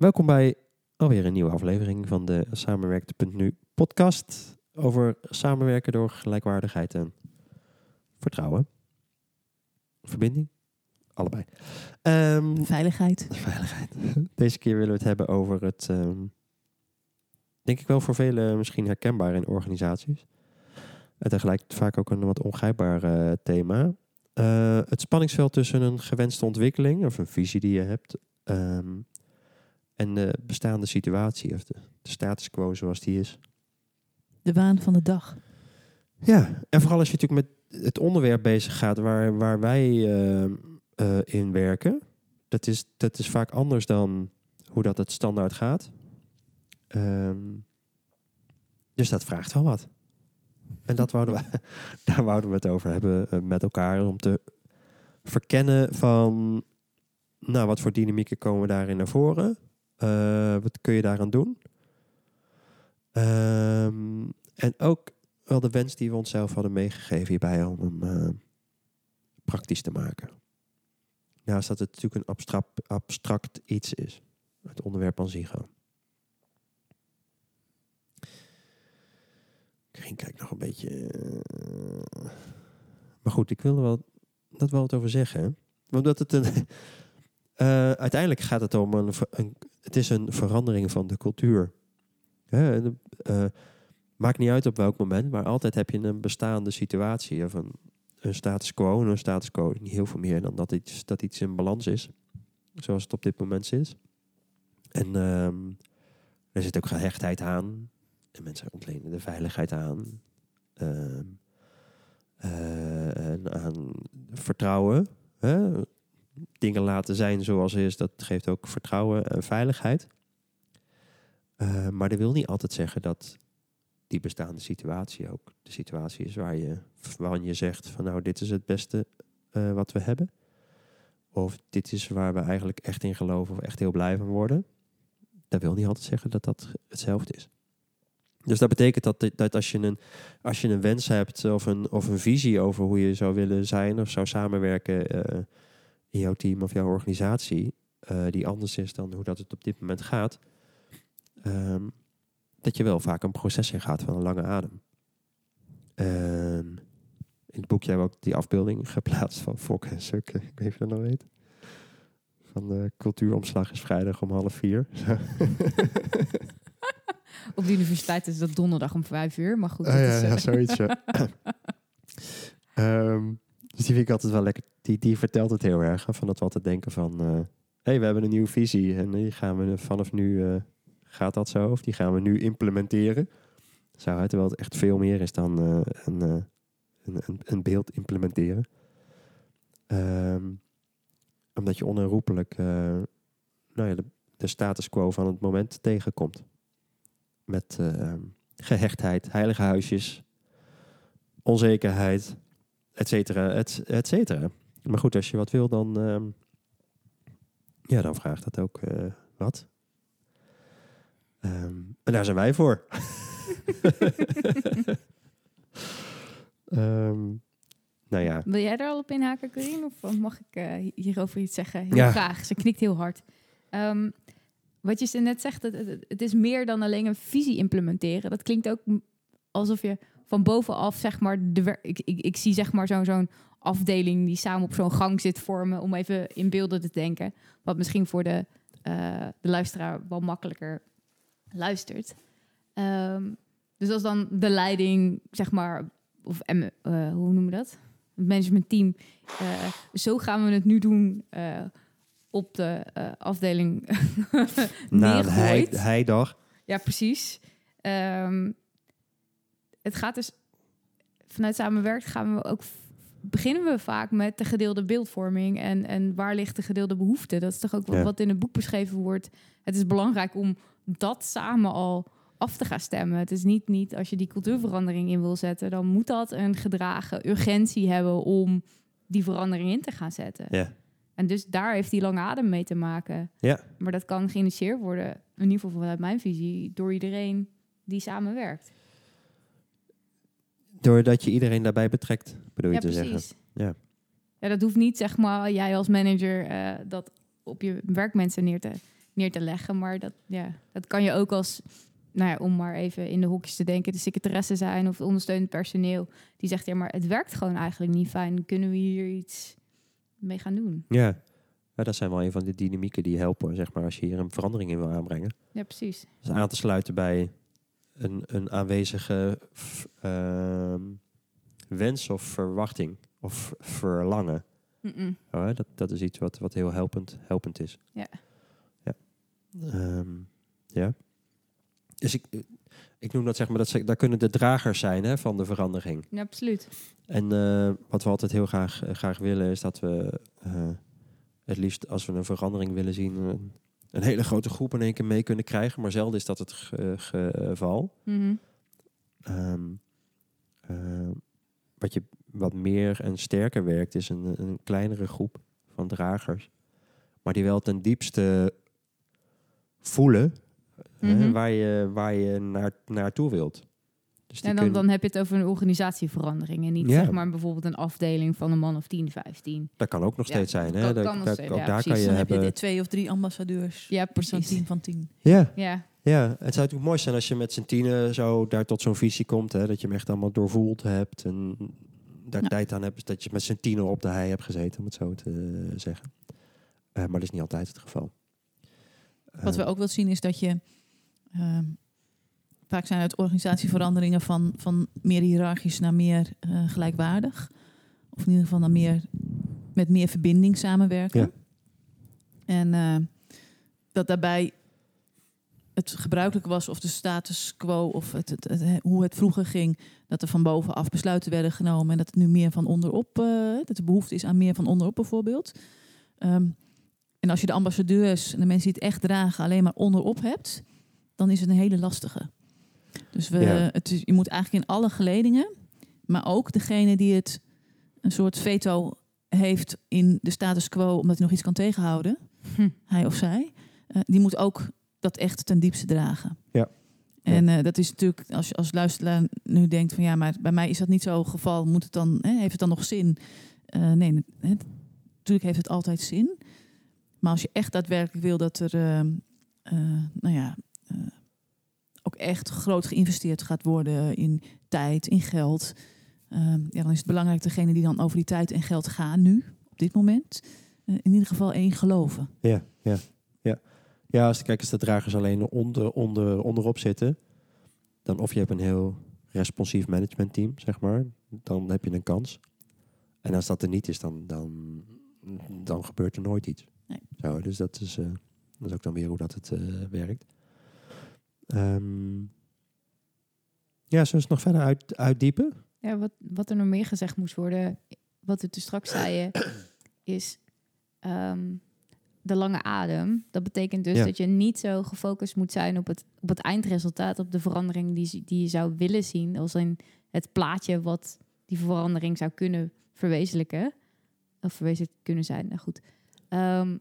Welkom bij alweer een nieuwe aflevering van de Samenwerkt.nu podcast over samenwerken door gelijkwaardigheid en vertrouwen. Verbinding. Allebei. Veiligheid. Deze keer willen we het hebben over het, denk ik wel voor velen misschien herkenbaar in organisaties. En tegelijk vaak ook een wat ongrijpbaar thema. Het spanningsveld tussen een gewenste ontwikkeling of een visie die je hebt en de bestaande situatie of de status quo zoals die is. De waan van de dag. Ja, en vooral als je natuurlijk met het onderwerp bezig gaat waar wij in werken. Dat is vaak anders dan hoe dat het standaard gaat. Dus dat vraagt wel wat. En daar wouden we het over hebben met elkaar. Om te verkennen van, nou, wat voor dynamieken komen daarin naar voren? Wat kun je daaraan doen? En ook wel de wens die we onszelf hadden meegegeven hierbij om hem praktisch te maken. Naast dat het natuurlijk een abstract iets is. Het onderwerp aan zich. Karien kijkt nog een beetje. Maar goed, ik wil er wel wat over zeggen. Hè? Omdat het een uiteindelijk gaat het om het is een verandering van de cultuur. Hè? Maakt niet uit op welk moment, maar altijd heb je een bestaande situatie of een status quo. En een status quo is niet heel veel meer dan dat iets in balans is. Zoals het op dit moment is. En er zit ook gehechtheid aan. En mensen ontlenen de veiligheid aan. En aan vertrouwen. Hè? Dingen laten zijn zoals is, dat geeft ook vertrouwen en veiligheid. Maar dat wil niet altijd zeggen dat die bestaande situatie ook de situatie is waarvan je zegt van, nou, dit is het beste wat we hebben. Of dit is waar we eigenlijk echt in geloven of echt heel blij van worden. Dat wil niet altijd zeggen dat dat hetzelfde is. Dus dat betekent dat als je een wens hebt of een visie over hoe je zou willen zijn of zou samenwerken in jouw team of jouw organisatie, die anders is dan hoe dat het op dit moment gaat, dat je wel vaak een proces ingaat van een lange adem. In het boekje hebben we ook die afbeelding geplaatst van Fokke en Sukke. Ik weet niet of je dat nou weet. Van de cultuuromslag is vrijdag om 15:30. Op de universiteit is dat donderdag om 5:00. Maar goed, zoiets. Ja. Dus die vind ik altijd wel lekker. Die vertelt het heel erg. Van dat we altijd denken van, we hebben een nieuwe visie. En die gaan we vanaf nu, gaat dat zo? Of die gaan we nu implementeren? Zou het wel echt veel meer is dan een beeld implementeren. Omdat je onherroepelijk de status quo van het moment tegenkomt. Met gehechtheid, heilige huisjes, onzekerheid, et cetera, et cetera. Maar goed, als je wat wil, dan vraagt dat ook wat. En daar zijn wij voor. Wil jij daar al op inhaken, Karien? Of mag ik hierover iets zeggen? Heel graag. Ze knikt heel hard. Wat je net zegt, het is meer dan alleen een visie implementeren. Dat klinkt ook alsof je van bovenaf, zeg maar, ik zie zeg maar zo'n afdeling die samen op zo'n gang zit vormen, om even in beelden te denken. Wat misschien voor de luisteraar wel makkelijker luistert. Dus als dan de leiding, zeg maar, of hoe noemen we dat? Het managementteam. Zo gaan we het nu doen. Op de afdeling neergegooid. Heidag. Ja, precies. Het gaat dus vanuit samenwerkt gaan we ook beginnen we vaak met de gedeelde beeldvorming en waar ligt de gedeelde behoefte? Dat is toch ook wat in het boek beschreven wordt. Het is belangrijk om dat samen al af te gaan stemmen. Het is niet als je die cultuurverandering in wil zetten, dan moet dat een gedragen urgentie hebben om die verandering in te gaan zetten. Ja. En dus daar heeft die lange adem mee te maken. Ja. Maar dat kan geïnitieerd worden, in ieder geval vanuit mijn visie, door iedereen die samenwerkt. Doordat je iedereen daarbij betrekt, bedoel je te zeggen. Ja. Ja, dat hoeft niet, zeg maar, jij als manager dat op je werkmensen neer te neer te leggen. Maar dat kan je ook als, om maar even in de hoekjes te denken, de secretaresse zijn of het ondersteunend personeel. Die zegt, ja, maar het werkt gewoon eigenlijk niet fijn. Kunnen we hier iets mee gaan doen? Ja. Ja, dat zijn wel een van de dynamieken die helpen, zeg maar, als je hier een verandering in wil aanbrengen. Ja, precies. Dus aan te sluiten bij een aanwezige wens of verwachting of verlangen. Ja, dat is iets wat heel helpend is. Ja. Ja. Ja. Dus ik noem dat, zeg maar, daar kunnen de dragers zijn, hè, van de verandering. Ja, absoluut. En wat we altijd heel graag willen is dat we... het liefst, als we een verandering willen zien, een hele grote groep in één keer mee kunnen krijgen. Maar zelden is dat het geval. Mm-hmm. Wat meer en sterker werkt, is een kleinere groep van dragers. Maar die wel ten diepste voelen, mm-hmm, waar je naartoe wilt. Dus dan heb je het over een organisatieverandering. En niet, zeg maar, bijvoorbeeld een afdeling van een man of 10, 15. Dat kan ook nog steeds zijn. Hè? Dan heb je 2 of 3 ambassadeurs. Ja, precies. Zo'n team van 10. Ja. Ja. Ja, het zou natuurlijk mooi zijn als je met z'n 10 zo daar tot zo'n visie komt. Hè? Dat je hem echt allemaal doorvoeld hebt. En daar tijd aan hebt. Dat je met z'n 10 op de hei hebt gezeten, om het zo te zeggen. Maar dat is niet altijd het geval. Wat we ook wel zien is dat je... vaak zijn het organisatieveranderingen van meer hiërarchisch naar meer gelijkwaardig. Of in ieder geval naar meer, met meer verbinding samenwerken. Ja. En dat daarbij het gebruikelijk was, of de status quo, of hoe het vroeger ging, dat er van bovenaf besluiten werden genomen en dat het nu meer van onderop, dat de behoefte is aan meer van onderop bijvoorbeeld. En als je de ambassadeurs en de mensen die het echt dragen alleen maar onderop hebt, dan is het een hele lastige. Dus je moet eigenlijk in alle geledingen, maar ook degene die het een soort veto heeft in de status quo, omdat hij nog iets kan tegenhouden, hij of zij, die moet ook dat echt ten diepste dragen. Ja. En dat is natuurlijk, als je als luisteraar nu denkt van, ja, maar bij mij is dat niet zo'n geval, moet het dan, heeft het dan nog zin? Nee, natuurlijk heeft het altijd zin. Maar als je echt daadwerkelijk wil dat er, ook echt groot geïnvesteerd gaat worden in tijd, in geld. Dan is het belangrijk degene die dan over die tijd en geld gaan nu, op dit moment, in ieder geval één geloven. Ja. Ja, als de dragers alleen onderop zitten, dan of je hebt een heel responsief managementteam, zeg maar, dan heb je een kans. En als dat er niet is, dan gebeurt er nooit iets. Nee. Zo, dus dat is ook dan weer hoe dat het werkt. Zullen we het nog verder uitdiepen? Ja, wat er nog meer gezegd moest worden, wat we toen straks zeiden, is de lange adem. Dat betekent dus dat je niet zo gefocust moet zijn op het eindresultaat, op de verandering die je zou willen zien, als in het plaatje wat die verandering zou kunnen verwezenlijken. Of verwezenlijk kunnen zijn, nou goed.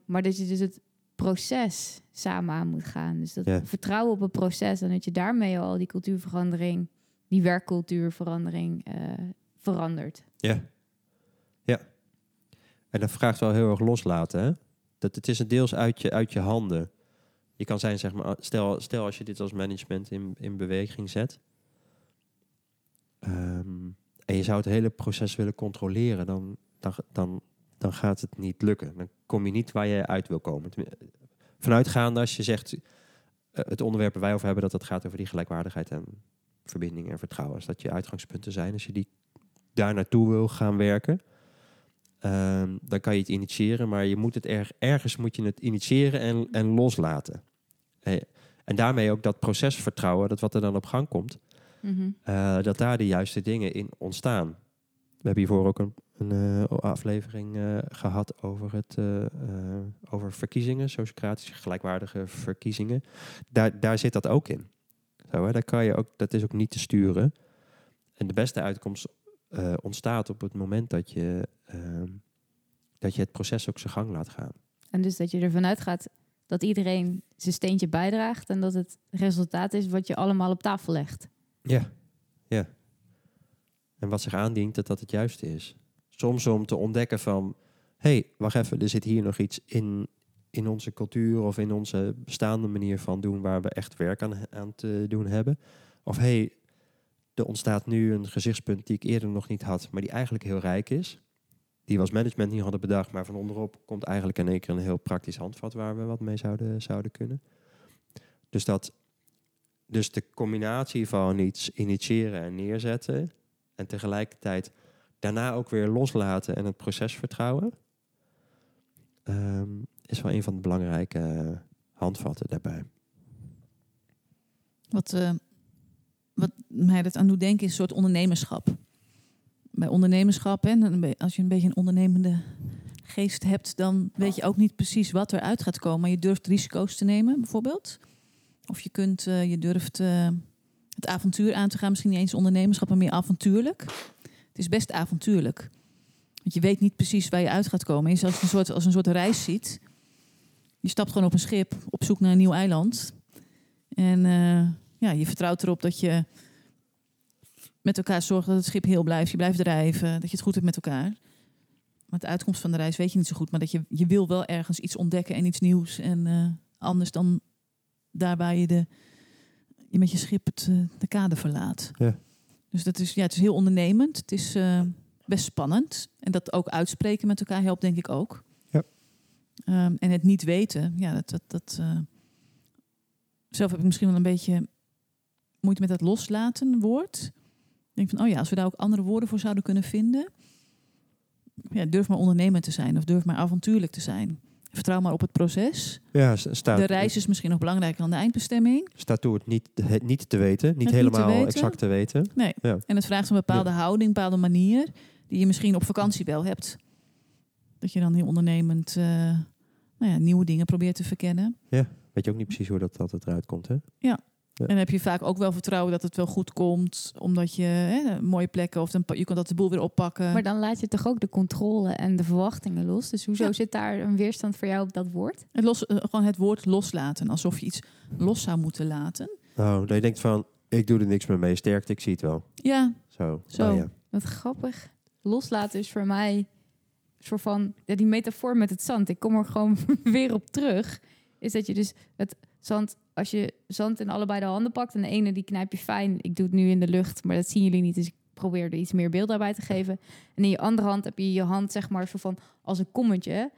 Maar dat je dus het proces samen aan moet gaan. Dus dat vertrouwen op het proces en dat je daarmee al die cultuurverandering, die werkcultuurverandering verandert. Ja. En dat vraagt wel heel erg loslaten, hè? Dat het is een deels uit je handen. Je kan zijn, zeg maar, stel als je dit als management in beweging zet, en je zou het hele proces willen controleren, dan gaat het niet lukken. Dan kom je niet waar je uit wil komen. Vanuitgaande, als je zegt, het onderwerp waar wij over hebben, dat gaat over die gelijkwaardigheid en verbinding en vertrouwen. Als dat je uitgangspunten zijn, als je die daar naartoe wil gaan werken, dan kan je het initiëren, maar je moet het ergens moet je het initiëren en loslaten. En daarmee ook dat proces vertrouwen, dat wat er dan op gang komt, dat daar de juiste dingen in ontstaan. We hebben hiervoor ook een aflevering gehad over over verkiezingen, sociocratische, gelijkwaardige verkiezingen. Daar zit dat ook in. Zo, hè? Daar kan je ook, dat is ook niet te sturen. En de beste uitkomst ontstaat op het moment dat je het proces ook zijn gang laat gaan. En dus dat je ervan uitgaat dat iedereen zijn steentje bijdraagt en dat het resultaat is wat je allemaal op tafel legt. Ja. En wat zich aandient, dat het juiste is. Soms om te ontdekken van, hé, wacht even, er zit hier nog iets in in onze cultuur of in onze bestaande manier van doen waar we echt werk aan te doen hebben. Of hey, er ontstaat nu een gezichtspunt die ik eerder nog niet had, maar die eigenlijk heel rijk is. Die we als management niet hadden bedacht, maar van onderop komt eigenlijk in één keer een heel praktisch handvat waar we wat mee zouden kunnen. Dus de combinatie van iets initiëren en neerzetten en tegelijkertijd daarna ook weer loslaten en het proces vertrouwen is wel een van de belangrijke handvatten daarbij. Wat mij dat aan doet denken is een soort ondernemerschap. Bij ondernemerschap, hè, als je een beetje een ondernemende geest hebt, dan weet je ook niet precies wat eruit gaat komen. Maar je durft risico's te nemen, bijvoorbeeld. Of je kunt, je durft het avontuur aan te gaan. Misschien niet eens ondernemerschap, maar meer avontuurlijk. Het is best avontuurlijk. Want je weet niet precies waar je uit gaat komen. Je als een soort reis ziet. Je stapt gewoon op een schip op zoek naar een nieuw eiland. En je vertrouwt erop dat je met elkaar zorgt dat het schip heel blijft. Je blijft drijven, dat je het goed hebt met elkaar. Maar de uitkomst van de reis weet je niet zo goed. Maar dat je wil wel ergens iets ontdekken en iets nieuws. En anders dan daarbij je met je schip de kade verlaat. Ja. Dus dat is, het is heel ondernemend. Het is best spannend. En dat ook uitspreken met elkaar helpt, denk ik ook. Ja. En het niet weten. Ja, zelf heb ik misschien wel een beetje moeite met dat loslaten woord. Ik denk van, als we daar ook andere woorden voor zouden kunnen vinden. Ja, durf maar ondernemer te zijn. Of durf maar avontuurlijk te zijn. Vertrouw maar op het proces. Ja, de reis is misschien nog belangrijker dan de eindbestemming. Staat toe het niet te weten. Niet helemaal niet te weten. Exact te weten. Nee. Ja. En het vraagt een bepaalde houding, een bepaalde manier. Die je misschien op vakantie wel hebt. Dat je dan heel ondernemend nieuwe dingen probeert te verkennen. Ja, weet je ook niet precies hoe dat eruit komt, hè? Ja. Ja. En heb je vaak ook wel vertrouwen dat het wel goed komt. Omdat je mooie plekken of je kan dat de boel weer oppakken. Maar dan laat je toch ook de controle en de verwachtingen los. Dus hoezo zit daar een weerstand voor jou op dat woord? Gewoon het woord loslaten. Alsof je iets los zou moeten laten. Nou, dat je denkt van, ik doe er niks mee. Sterkte, ik zie het wel. Ja. Zo. Oh, ja. Wat grappig. Loslaten is voor mij een soort van die metafoor met het zand. Ik kom er gewoon weer op terug. Is dat je dus het zand... Als je zand in allebei de handen pakt en de ene die knijp je fijn. Ik doe het nu in de lucht, maar dat zien jullie niet. Dus ik probeer er iets meer beeld daarbij te geven. En in je andere hand heb je hand zeg maar zo van als een kommetje.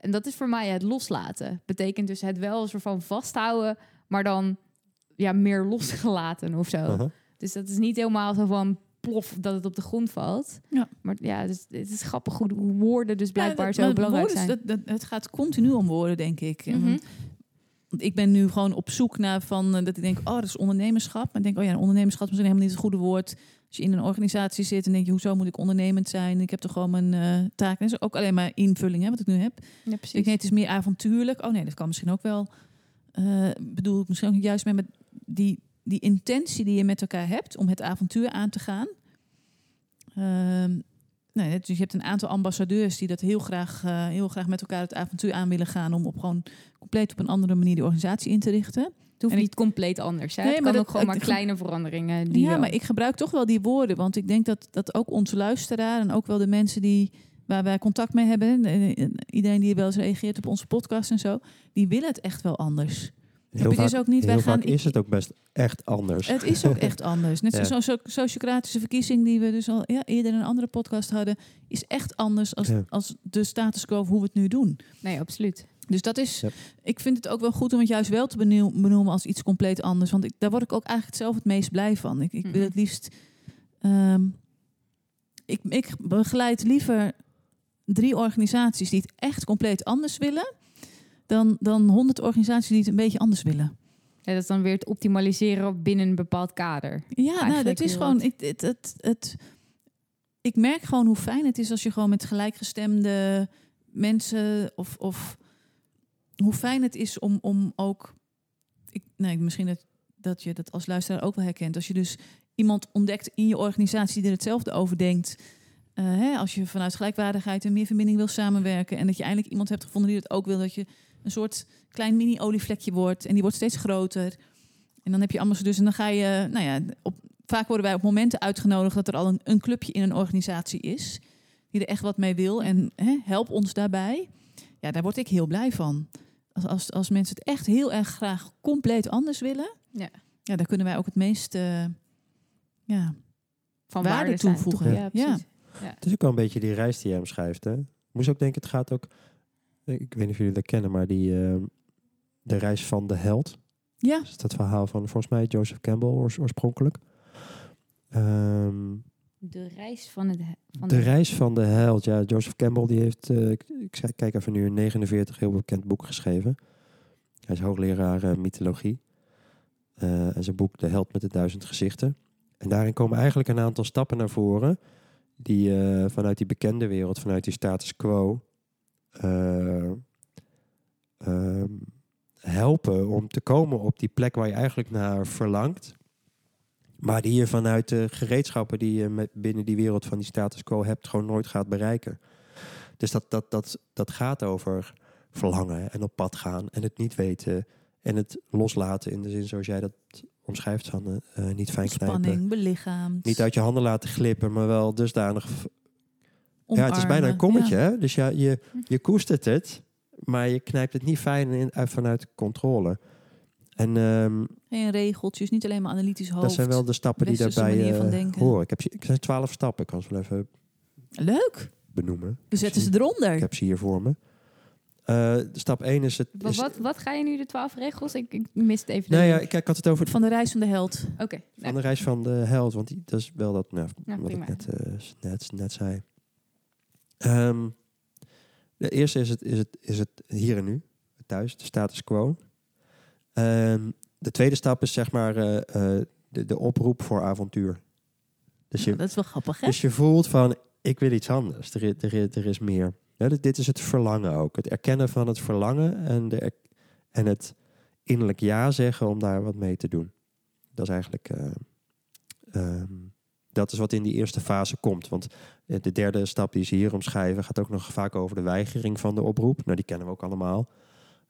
En dat is voor mij het loslaten. Betekent dus het wel een soort van vasthouden, maar dan meer losgelaten of zo. Uh-huh. Dus dat is niet helemaal zo van plof dat het op de grond valt. Ja. Maar dus het is grappig hoe woorden dus blijkbaar zo belangrijk zijn. Het gaat continu om woorden, denk ik. Mm-hmm. Want ik ben nu gewoon op zoek naar dat ik denk, dat is ondernemerschap. Maar ik denk, ondernemerschap is misschien helemaal niet het goede woord. Als je in een organisatie zit en denk je, hoezo moet ik ondernemend zijn? Ik heb toch gewoon mijn taak. En dat is ook alleen maar invulling, hè, wat ik nu heb. Ja, precies. Ik denk, het is meer avontuurlijk. Oh nee, dat kan misschien ook wel. Bedoel ik misschien ook juist met die intentie die je met elkaar hebt om het avontuur aan te gaan. Dus je hebt een aantal ambassadeurs die dat heel graag met elkaar het avontuur aan willen gaan om op gewoon compleet op een andere manier de organisatie in te richten. Het hoeft niet compleet anders. Hè? Nee, het kan ook gewoon maar kleine veranderingen. Maar ik gebruik toch wel die woorden. Want ik denk dat ook onze luisteraar en ook wel de mensen waar wij contact mee hebben. Iedereen die wel eens reageert op onze podcast en zo. Die willen het echt wel anders. Is het ook best echt anders. Het is ook echt anders. Net zoals zo'n sociocratische verkiezing die we dus al eerder in een andere podcast hadden, is echt anders als de status quo hoe we het nu doen. Nee, absoluut. Dus dat is, ik vind het ook wel goed om het juist wel te benoemen als iets compleet anders. Want daar word ik ook eigenlijk zelf het meest blij van. Ik wil het liefst, ik begeleid liever 3 organisaties die het echt compleet anders willen dan 100 organisaties die het een beetje anders willen. Ja, dat is dan weer het optimaliseren binnen een bepaald kader. Ja, dat is gewoon... Ik merk gewoon hoe fijn het is als je gewoon met gelijkgestemde mensen... Of hoe fijn het is om ook... misschien dat je dat als luisteraar ook wel herkent. Als je dus iemand ontdekt in je organisatie die er hetzelfde over denkt... als je vanuit gelijkwaardigheid en meer verbinding wil samenwerken... en dat je eindelijk iemand hebt gevonden die dat ook wil... dat je een soort klein mini-olievlekje wordt... en die wordt steeds groter. En dan heb je ambassadeurs en dan ga je... vaak worden wij op momenten uitgenodigd... dat er al een clubje in een organisatie is... die er echt wat mee wil en help ons daarbij. Ja, daar word ik heel blij van. Als mensen het echt heel erg graag compleet anders willen... Ja. Ja, daar kunnen wij ook het meeste van waarde toevoegen. Ja, ja. Ja. Het is ook wel een beetje die reis die jij omschrijft. Hè? Moest ook denken, het gaat ook... Ik weet niet of jullie dat kennen, maar die de reis van de held. Ja. Dat is dat verhaal van, volgens mij, Joseph Campbell oorspronkelijk. De reis van de reis van de held. Ja, Joseph Campbell die heeft, ik kijk even nu, in 1949 heel bekend boek geschreven. Hij is hoogleraar mythologie. En zijn boek De Held met de Duizend Gezichten. En daarin komen eigenlijk een aantal stappen naar voren die vanuit die bekende wereld, vanuit die status quo helpen om te komen op die plek waar je eigenlijk naar verlangt. Maar die je vanuit de gereedschappen die je binnen die wereld van die status quo hebt, gewoon nooit gaat bereiken. Dus dat gaat over verlangen en op pad gaan en het niet weten en het loslaten in de zin zoals jij dat omschrijft, Sanne. Niet fijn knijpen. Spanning, belichaamd. Niet uit je handen laten glippen, maar wel dusdanig... Omarmen. Ja, het is bijna een kommetje, hè? Dus ja, je koestert het, maar je knijpt het niet fijn vanuit controle. En geen regeltjes, niet alleen maar analytisch hoofd. Dat zijn wel de stappen die daarbij horen. Ik heb 12 stappen, ik kan ze wel even leuk benoemen. We zetten ze eronder. Ik heb ze hier voor me. Stap 1 is het... Wat ga je nu de 12 regels? Ik mis het even. Nou ja, ik had het over... Van de reis van de held. Oké. Van de reis van de held, want dat is wel dat... wat ik net zei. De eerste is het hier en nu, thuis, de status quo. De tweede stap is zeg maar de oproep voor avontuur. Dus dat is wel grappig, hè? Dus je voelt van, ik wil iets anders. Er is meer. Ja, dit is het verlangen ook. Het erkennen van het verlangen en het innerlijk ja zeggen om daar wat mee te doen. Dat is eigenlijk... dat is wat in die eerste fase komt. Want de derde stap die ze hier omschrijven... gaat ook nog vaak over de weigering van de oproep. Nou, die kennen we ook allemaal.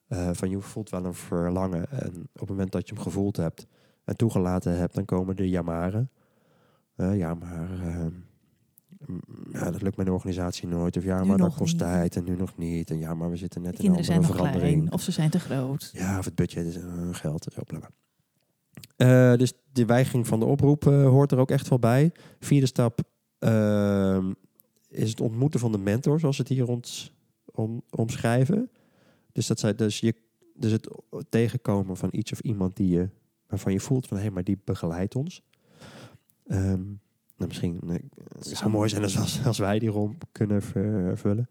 Van je voelt wel een verlangen. En op het moment dat je hem gevoeld hebt... en toegelaten hebt, dan komen de jamaren. Dat lukt mijn organisatie nooit. Of ja, maar dat kost tijd en nu nog niet. En ja, maar we zitten net in een andere verandering. Klein, of ze zijn te groot. Ja, of het budget is geld. Zo, bla bla. Dus de weigering van de oproep hoort er ook echt wel bij. Vierde stap is het ontmoeten van de mentor, zoals het hier omschrijven. Dus dat zij dus het tegenkomen van iets of iemand waarvan je voelt van hé, maar die begeleidt ons. Misschien zou mooi zijn als wij die rol kunnen vervullen.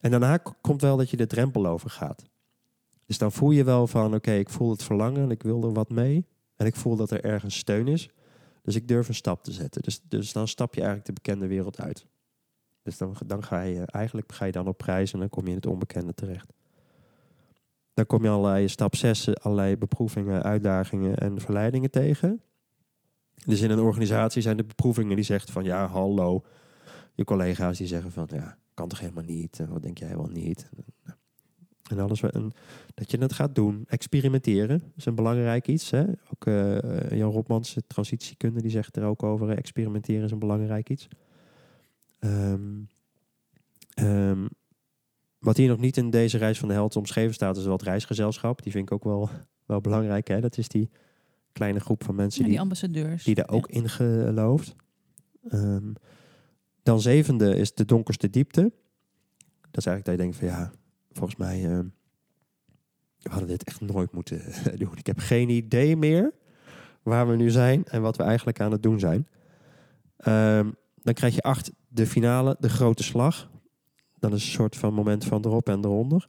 En daarna komt wel dat je de drempel overgaat. Dus dan voel je wel van oké, ik voel het verlangen en ik wil er wat mee. En ik voel dat er ergens steun is. Dus ik durf een stap te zetten. Dus dan stap je eigenlijk de bekende wereld uit. Dus dan ga je dan op reis en dan kom je in het onbekende terecht. Dan kom je allerlei stap 6, allerlei beproevingen, uitdagingen en verleidingen tegen. Dus in een organisatie zijn de beproevingen die zegt van ja, hallo. Je collega's die zeggen van ja, kan toch helemaal niet. En wat denk jij wel niet? En alles dat je het gaat doen. Experimenteren is een belangrijk iets. Hè? Ook Jan Rotmans, transitiekunde, die zegt er ook over. Experimenteren is een belangrijk iets. Wat hier nog niet in deze reis van de held omschreven staat... is wat reisgezelschap. Die vind ik ook wel belangrijk. Hè? Dat is die kleine groep van mensen... Ja, die ambassadeurs. Die daar ook in gelooft. Dan zevende is de donkerste diepte. Dat is eigenlijk dat je denkt van ja... Volgens mij we hadden dit echt nooit moeten doen. Ik heb geen idee meer waar we nu zijn en wat we eigenlijk aan het doen zijn. Dan krijg je 8, de finale, de grote slag. Dat is een soort van moment van erop en eronder.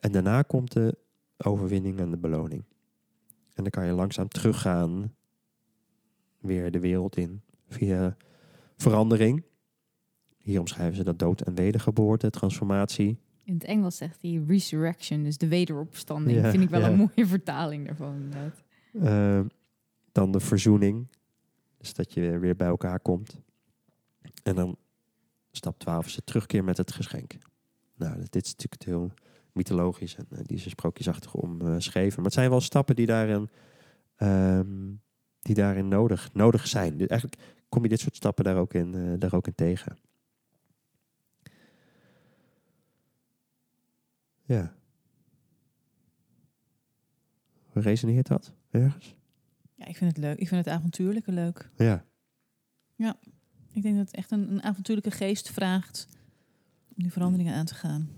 En daarna komt de overwinning en de beloning. En dan kan je langzaam teruggaan weer de wereld in via verandering. Hier omschrijven ze dat dood en wedergeboorte, transformatie... In het Engels zegt hij resurrection, dus de wederopstanding. Ja, vind ik wel een mooie vertaling daarvan. Inderdaad. Dan de verzoening. Dus dat je weer bij elkaar komt. En dan stap 12 is de terugkeer met het geschenk. Nou, dit is natuurlijk heel mythologisch en die is sprookjesachtig omschreven. Maar het zijn wel stappen die daarin nodig zijn. Dus eigenlijk kom je dit soort stappen daar ook in tegen. Ja. Resoneert dat ergens? Ja, ik vind het leuk. Ik vind het avontuurlijke leuk. Ja. Ja. Ik denk dat het echt een avontuurlijke geest vraagt om die veranderingen aan te gaan.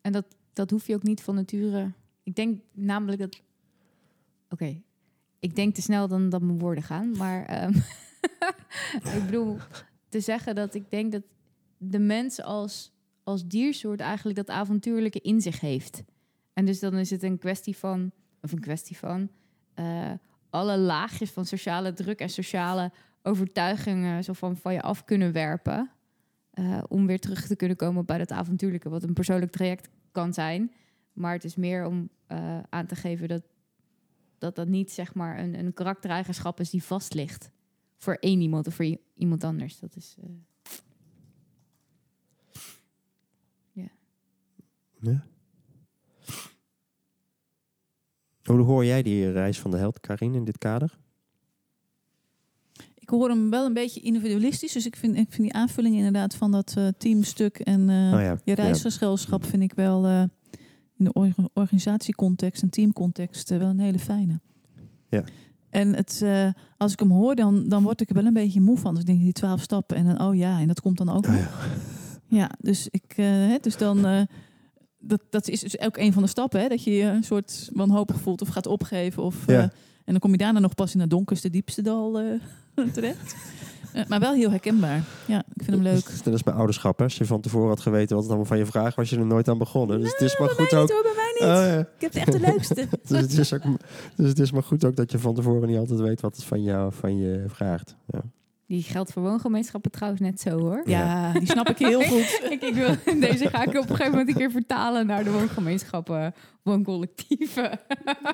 En dat hoef je ook niet van nature. Ik denk namelijk dat... Oké. Ik denk te snel dan dat mijn woorden gaan. Maar ik bedoel te zeggen dat ik denk dat de mens als diersoort eigenlijk dat avontuurlijke in zich heeft. En dus dan is het een kwestie van... alle laagjes van sociale druk en sociale overtuigingen zo van je af kunnen werpen. Om weer terug te kunnen komen bij dat avontuurlijke. Wat een persoonlijk traject kan zijn. Maar het is meer om aan te geven dat niet zeg maar een karaktereigenschap is die vast ligt. Voor één iemand of voor iemand anders. Dat is... Yeah. Ja. Hoe hoor jij die reis van de held, Karien, in dit kader? Ik hoor hem wel een beetje individualistisch. Dus ik vind die aanvulling inderdaad van dat teamstuk en je reisgezelschap... vind ik wel in de organisatiecontext en teamcontext wel een hele fijne. Ja. En als ik hem hoor, dan word ik er wel een beetje moe van. Dus ik denk die 12 stappen en dan en dat komt dan ook nog. Ja, dus dan... Dat is dus ook een van de stappen, hè? Dat je je een soort wanhopig voelt of gaat opgeven. En dan kom je daarna nog pas in het donkerste, diepste dal terecht. Maar wel heel herkenbaar. Ja, ik vind hem leuk. Dat is mijn ouderschap, hè? Als je van tevoren had geweten wat het allemaal van je vraag was, je er nooit aan begonnen. Dus het is maar goed ook. Bij mij niet. Ik heb echt de leukste. Dus het is maar goed ook dat je van tevoren niet altijd weet wat het van je vraagt. Ja. Die geldt voor woongemeenschappen trouwens net zo, hoor. Ja, die snap ik heel goed. Ik wil, deze ga ik op een gegeven moment een keer vertalen naar de woongemeenschappen, wooncollectieven.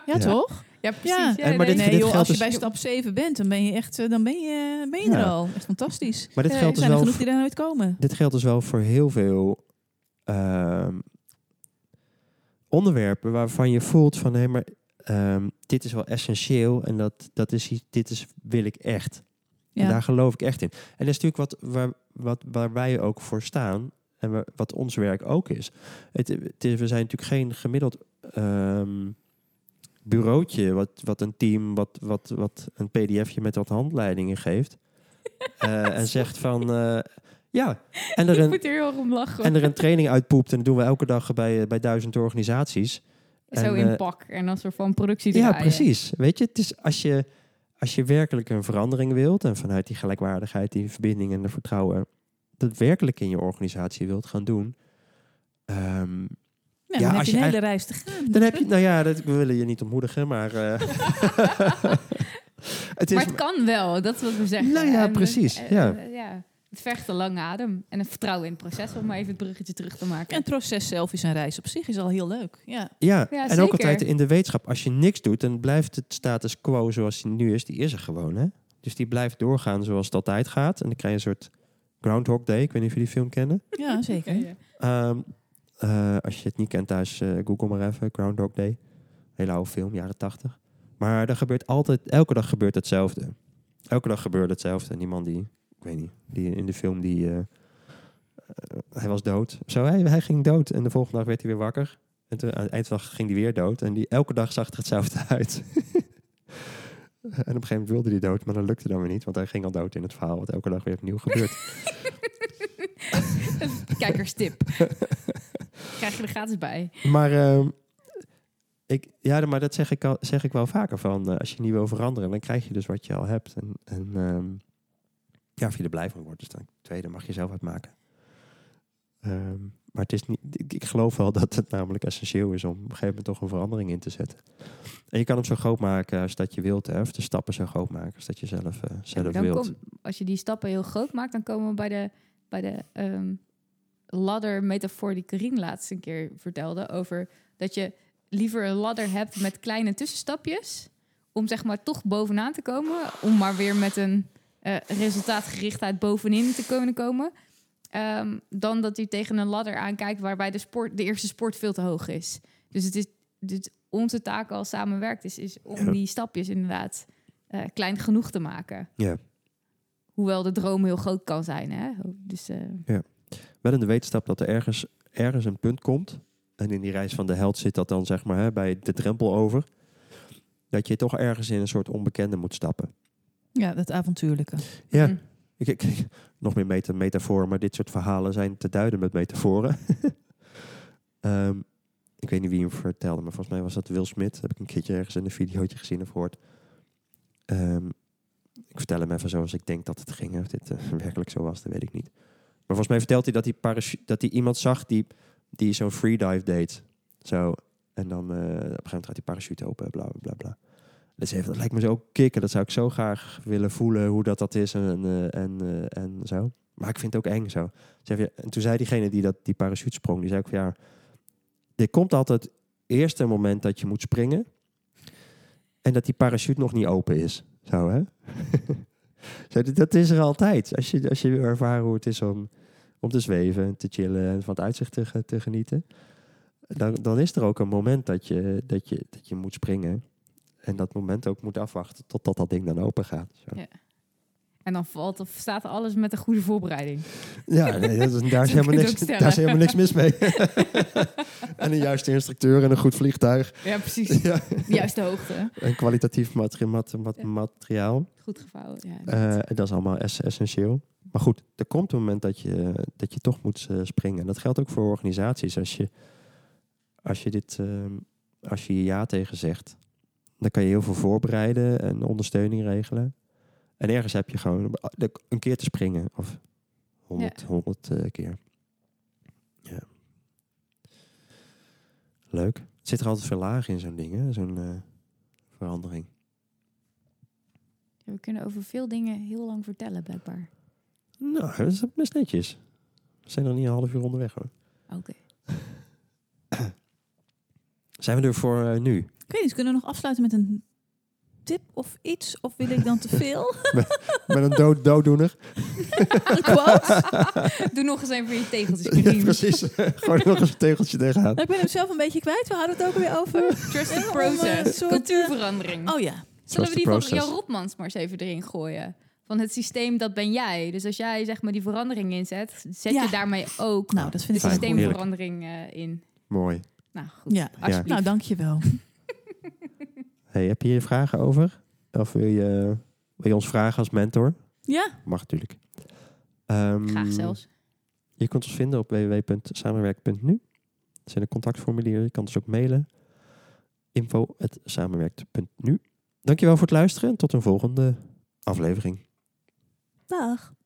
Ja, toch? Ja, precies. Ja. Ja, maar als je bij stap 7 bent, dan ben je echt, dan ben je er al. Echt fantastisch. Maar dit geldt zijn dus er genoeg die daar nooit komen. Dit geldt dus wel voor heel veel onderwerpen waarvan je voelt van, dit is wel essentieel en dit is wil ik echt. Ja. En daar geloof ik echt in. En dat is natuurlijk waar wij ook voor staan. En wat ons werk ook is. We zijn natuurlijk geen gemiddeld bureautje. Wat een team, wat een pdfje met wat handleidingen geeft. En zegt van... en er een training uitpoept. En dat doen we elke dag bij 1000 organisaties. Zo in pak. En als er van productie draaien. Ja, precies. Weet je, het is als je werkelijk een verandering wilt en vanuit die gelijkwaardigheid, die verbinding en de vertrouwen dat werkelijk in je organisatie wilt gaan doen, dan heb je een hele reis te gaan. Dan heb je, we willen je niet ontmoedigen, maar het kan wel. Dat is wat we zeggen. Nou ja, precies. Het vergt een lange adem en een vertrouwen in het proces, om maar even het bruggetje terug te maken. En het proces zelf is een reis op zich, is al heel leuk. Ja en zeker. Ook altijd in de wetenschap. Als je niks doet, dan blijft het status quo zoals die nu is. Die is er gewoon, hè? Dus die blijft doorgaan zoals het altijd gaat. En dan krijg je een soort Groundhog Day. Ik weet niet of jullie die film kennen. Ja, zeker. Als je het niet kent thuis, Google maar even. Groundhog Day. Hele oude film, jaren 80. Maar er gebeurt altijd, elke dag gebeurt hetzelfde. Elke dag gebeurt hetzelfde. En die man die... Ik weet niet, die in de film die... hij was dood. Zo, hij ging dood en de volgende dag werd hij weer wakker. En toen, aan het eind van de dag ging hij weer dood. En die elke dag zag er hetzelfde uit. En op een gegeven moment wilde hij dood, maar dat lukte dan weer niet. Want hij ging al dood in het verhaal, wat elke dag weer opnieuw gebeurt. Kijkerstip. Krijg je er gratis bij. Maar... maar dat zeg ik wel vaker van... als je niet wil veranderen, dan krijg je dus wat je al hebt. Of je er blij van wordt, dus dan tweede mag je zelf uitmaken. Maar het is niet. Ik geloof wel dat het namelijk essentieel is om op een gegeven moment toch een verandering in te zetten. En je kan hem zo groot maken als dat je wilt, hè, of de stappen zo groot maken als dat je zelf wilt. Als je die stappen heel groot maakt, dan komen we bij de ladder metafoor die Karien laatst een keer vertelde over dat je liever een ladder hebt met kleine tussenstapjes om zeg maar toch bovenaan te komen, om maar weer met een resultaatgerichtheid bovenin te kunnen komen. Dan dat u tegen een ladder aankijkt waarbij de eerste sport veel te hoog is. Dus het is onze taak als Samenwerkt is om die stapjes inderdaad klein genoeg te maken. Ja. Hoewel de droom heel groot kan zijn. Hè? Dus, ja. Wel in de wetenschap dat er ergens een punt komt. En in die reis van de held zit dat dan, zeg maar, bij de drempel over. Dat je toch ergens in een soort onbekende moet stappen. Ja, dat avontuurlijke. Ja. Mm. Ik, nog meer metaforen, maar dit soort verhalen zijn te duiden met metaforen. Ik weet niet wie hem vertelde, maar volgens mij was dat Will Smith. Dat heb ik een keertje ergens in een videootje gezien of gehoord. Ik vertel hem even zoals ik denk dat het ging. Of dit werkelijk zo was, dat weet ik niet. Maar volgens mij vertelt hij dat hij iemand zag die zo'n freedive deed. Zo. En dan op een gegeven moment gaat die parachute open, bla, bla, bla. Dus even, dat lijkt me zo kicken. Dat zou ik zo graag willen voelen, hoe dat is en zo. Maar ik vind het ook eng zo. Dus even, en toen zei diegene die parachute sprong, die zei ook van ja... Er komt altijd eerst een moment dat je moet springen... en dat die parachute nog niet open is. Zo, hè? Dat is er altijd. Als je wil ervaren hoe het is om te zweven... en te chillen en van het uitzicht te genieten... Dan is er ook een moment dat je moet springen... en dat moment ook moet afwachten totdat dat ding dan open gaat. Zo. Ja. En dan valt of staat alles met een goede voorbereiding. Ja, nee, daar is helemaal niks mis mee. En een juiste instructeur en een goed vliegtuig. Ja, precies. Ja. De juiste hoogte. En kwalitatief materiaal. Goed gevouwen. Ja, dat is allemaal essentieel. Maar goed, er komt een moment dat je toch moet springen. En dat geldt ook voor organisaties. Als je ja tegen zegt... Dan kan je heel veel voorbereiden en ondersteuning regelen. En ergens heb je gewoon een keer te springen. Of 100 keer. Ja. Leuk. Er zit er altijd veel laag in zo'n ding, hè? Zo'n verandering. Ja, we kunnen over veel dingen heel lang vertellen, blijkbaar. Nou, dat is best netjes. We zijn nog niet een half uur onderweg, hoor. Oké. Okay. Zijn we er voor nu? Ik weet niet, kunnen we nog afsluiten met een tip of iets? Of wil ik dan te veel? met een dooddoener. Een quote? Doe nog eens een voor je tegeltjes. Ja, precies, gewoon nog eens een tegeltje tegenaan. Nou, ik ben hem zelf een beetje kwijt. We hadden het ook weer over. Trust the process. Cultuurverandering. Oh ja. Zullen we die van Jan Rotmans maar eens even erin gooien? Van het systeem, dat ben jij. Dus als jij, zeg maar, die verandering inzet... zet je daarmee ook dat vind de systeemverandering in. Mooi. Nou, goed. Ja. Ja. Nou, dankjewel. Hey, heb je hier vragen over? Of wil je ons vragen als mentor? Ja. Mag natuurlijk. Graag zelfs. Je kunt ons vinden op www.samenwerkt.nu. Dat zijn de contactformulieren. Je kan dus ook mailen. info@samenwerkt.nu. Dankjewel voor het luisteren en tot een volgende aflevering. Dag.